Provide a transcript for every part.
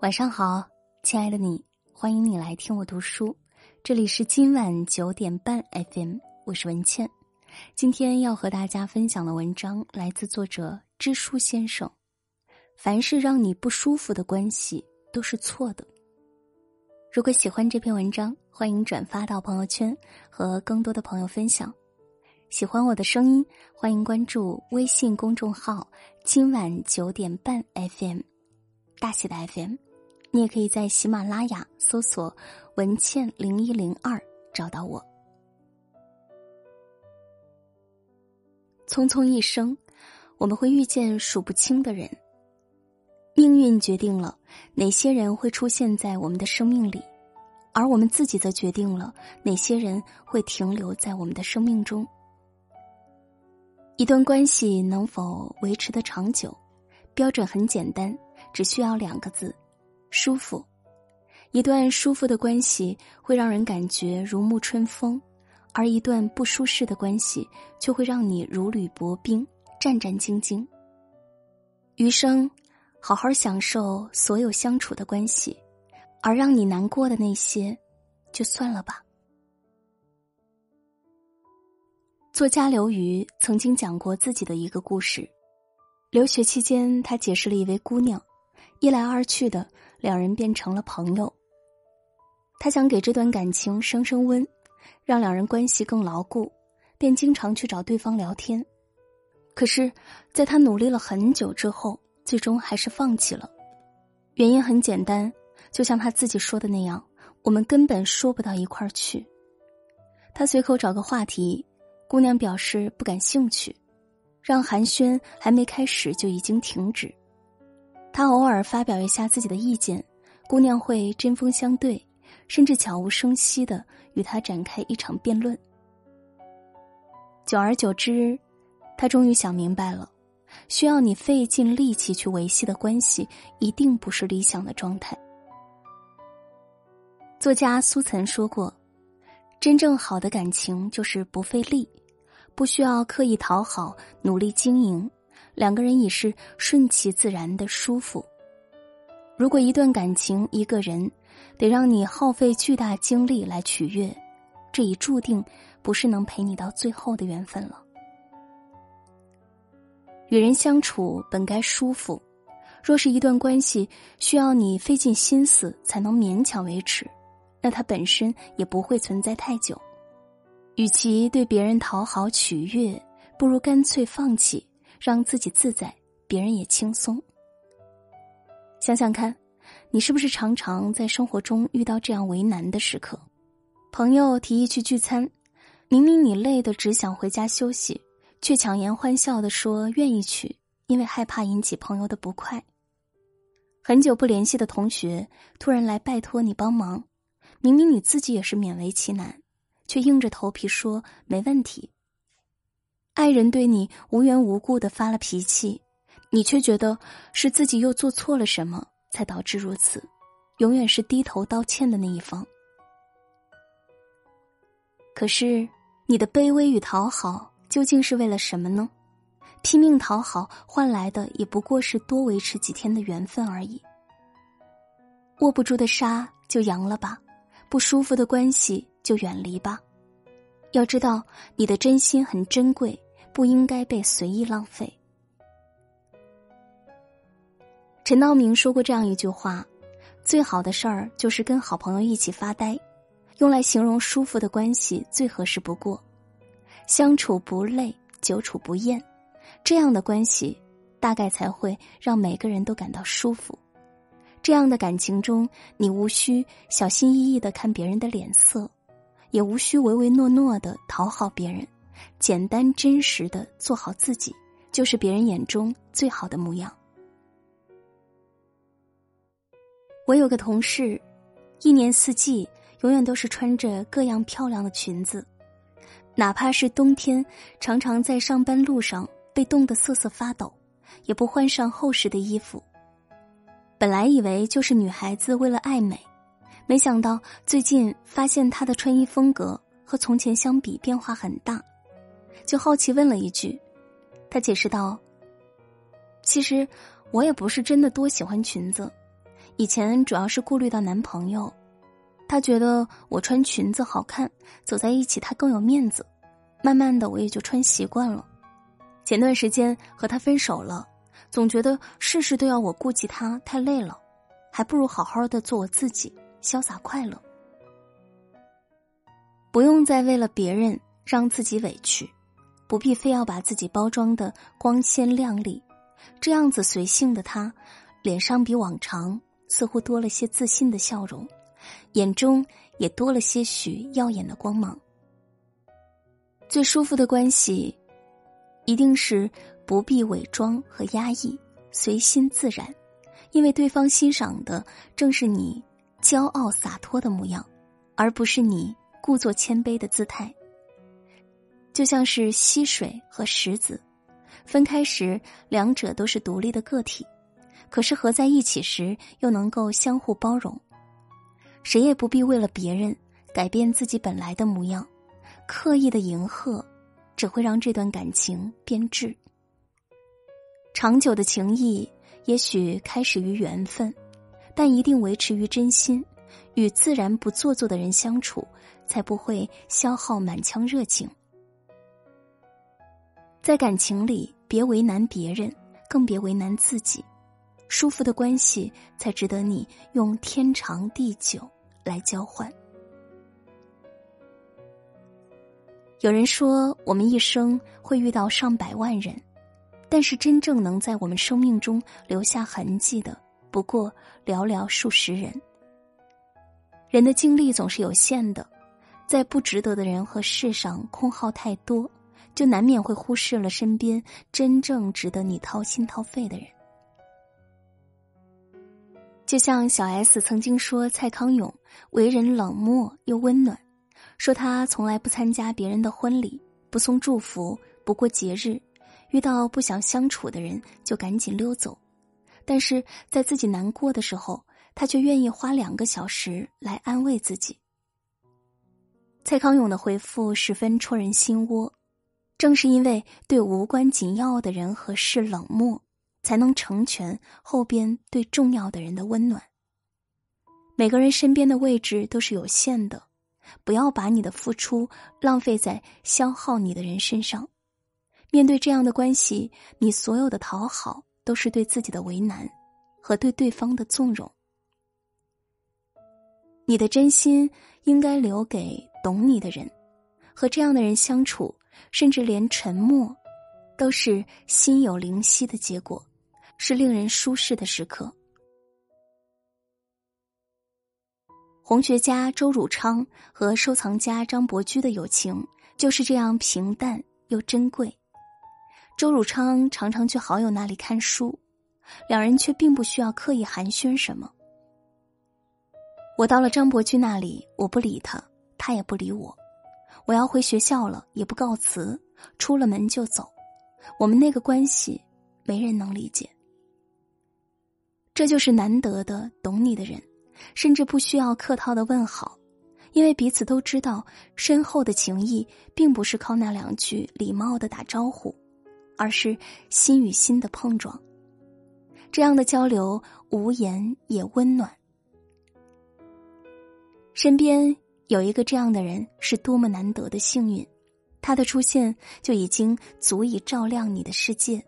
晚上好，亲爱的你，欢迎你来听我读书，这里是今晚9点半 FM， 我是文倩。今天要和大家分享的文章来自作者知书先生。凡是让你不舒服的关系都是错的。如果喜欢这篇文章，欢迎转发到朋友圈和更多的朋友分享。喜欢我的声音，欢迎关注微信公众号今晚9点半 FM 大写的 FM， 你也可以在喜马拉雅搜索文倩0102找到我。匆匆一生，我们会遇见数不清的人，命运决定了哪些人会出现在我们的生命里，而我们自己则决定了哪些人会停留在我们的生命中。一段关系能否维持得长久，标准很简单，只需要2个字：舒服。一段舒服的关系会让人感觉如沐春风，而一段不舒适的关系却会让你如履薄冰，战战兢兢。余生好好享受所有相处的关系，而让你难过的那些就算了吧。作家刘瑜曾经讲过自己的一个故事，留学期间他结识了一位姑娘，一来二去的两人变成了朋友。他想给这段感情升温，让两人关系更牢固，便经常去找对方聊天。可是在他努力了很久之后，最终还是放弃了。原因很简单，就像他自己说的那样，我们根本说不到一块儿去。他随口找个话题，姑娘表示不感兴趣，让寒暄还没开始就已经停止。他偶尔发表一下自己的意见，姑娘会针锋相对，甚至悄无声息地与他展开一场辩论。久而久之，他终于想明白了，需要你费尽力气去维系的关系一定不是理想的状态。作家苏岑说过，真正好的感情就是不费力，不需要刻意讨好，努力经营，两个人已是顺其自然的舒服。如果一段感情，一个人得让你耗费巨大精力来取悦，这已注定不是能陪你到最后的缘分了。与人相处本该舒服，若是一段关系需要你费尽心思才能勉强维持，那它本身也不会存在太久。与其对别人讨好取悦，不如干脆放弃，让自己自在，别人也轻松。想想看，你是不是常常在生活中遇到这样为难的时刻？朋友提议去聚餐，明明你累得只想回家休息，却强颜欢笑地说愿意去，因为害怕引起朋友的不快。很久不联系的同学突然来拜托你帮忙，明明你自己也是勉为其难，却硬着头皮说没问题。爱人对你无缘无故地发了脾气，你却觉得是自己又做错了什么才导致如此，永远是低头道歉的那一方。可是你的卑微与讨好究竟是为了什么呢？拼命讨好换来的也不过是多维持几天的缘分而已。握不住的沙就扬了吧，不舒服的关系就远离吧。要知道，你的真心很珍贵，不应该被随意浪费。陈道明说过这样一句话，最好的事儿就是跟好朋友一起发呆，用来形容舒服的关系最合适不过。相处不累，久处不厌，这样的关系大概才会让每个人都感到舒服。这样的感情中，你无需小心翼翼地看别人的脸色，也无需唯唯诺诺地讨好别人，简单真实地做好自己，就是别人眼中最好的模样。我有个同事，一年四季永远都是穿着各样漂亮的裙子，哪怕是冬天，常常在上班路上被冻得瑟瑟发抖，也不换上厚实的衣服。本来以为就是女孩子为了爱美，没想到最近发现她的穿衣风格和从前相比变化很大，就好奇问了一句。她解释道，其实我也不是真的多喜欢裙子，以前主要是顾虑到男朋友，他觉得我穿裙子好看，走在一起他更有面子，慢慢的我也就穿习惯了。前段时间和他分手了，总觉得事事都要我顾及他太累了，还不如好好的做我自己，潇洒快乐，不用再为了别人让自己委屈，不必非要把自己包装的光鲜亮丽。这样子随性的他，脸上比往常似乎多了些自信的笑容，眼中也多了些许耀眼的光芒。最舒服的关系，一定是不必伪装和压抑，随心自然，因为对方欣赏的正是你骄傲洒脱的模样，而不是你故作谦卑的姿态。就像是溪水和石子，分开时两者都是独立的个体，可是合在一起时又能够相互包容。谁也不必为了别人改变自己本来的模样，刻意的迎合只会让这段感情变质。长久的情谊也许开始于缘分，但一定维持于真心，与自然不做作的人相处，才不会消耗满腔热情。在感情里，别为难别人，更别为难自己，舒服的关系才值得你用天长地久来交换。有人说，我们一生会遇到上百万人，但是真正能在我们生命中留下痕迹的，不过寥寥数十人。人的精力总是有限的，在不值得的人和事上空耗太多，就难免会忽视了身边真正值得你掏心掏肺的人。就像小 S 曾经说蔡康永为人冷漠又温暖，说他从来不参加别人的婚礼，不送祝福，不过节日，遇到不想相处的人就赶紧溜走。但是在自己难过的时候，他却愿意花2个小时来安慰自己。蔡康永的回复十分戳人心窝，正是因为对无关紧要的人和事冷漠，才能成全后边对重要的人的温暖。每个人身边的位置都是有限的，不要把你的付出浪费在消耗你的人身上。面对这样的关系，你所有的讨好都是对自己的为难和对对方的纵容。你的真心应该留给懂你的人，和这样的人相处，甚至连沉默都是心有灵犀的结果，是令人舒适的时刻。红学家周汝昌和收藏家张伯驹的友情就是这样平淡又珍贵。周汝昌常常去好友那里看书，两人却并不需要刻意寒暄什么。我到了张伯驹那里，我不理他，他也不理我。我要回学校了，也不告辞，出了门就走。我们那个关系，没人能理解。这就是难得的懂你的人，甚至不需要客套的问好，因为彼此都知道，深厚的情谊并不是靠那2句礼貌的打招呼，而是心与心的碰撞。这样的交流，无言也温暖。身边有一个这样的人是多么难得的幸运，他的出现就已经足以照亮你的世界，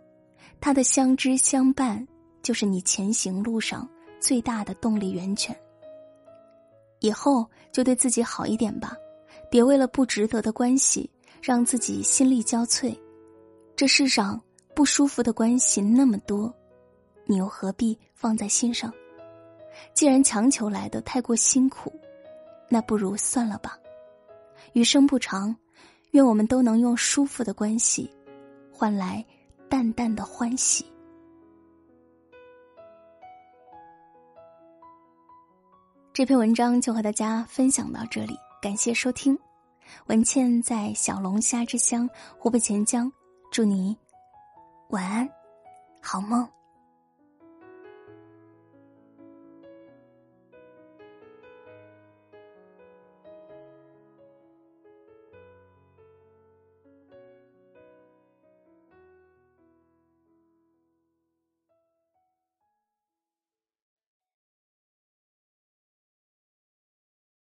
他的相知相伴就是你前行路上最大的动力源泉。以后就对自己好一点吧，别为了不值得的关系让自己心力交瘁。这世上不舒服的关系那么多，你又何必放在心上？既然强求来的太过辛苦，那不如算了吧。余生不长，愿我们都能用舒服的关系换来淡淡的欢喜。这篇文章就和大家分享到这里，感谢收听。文倩在小龙虾之乡湖北潜江，祝你晚安，好梦。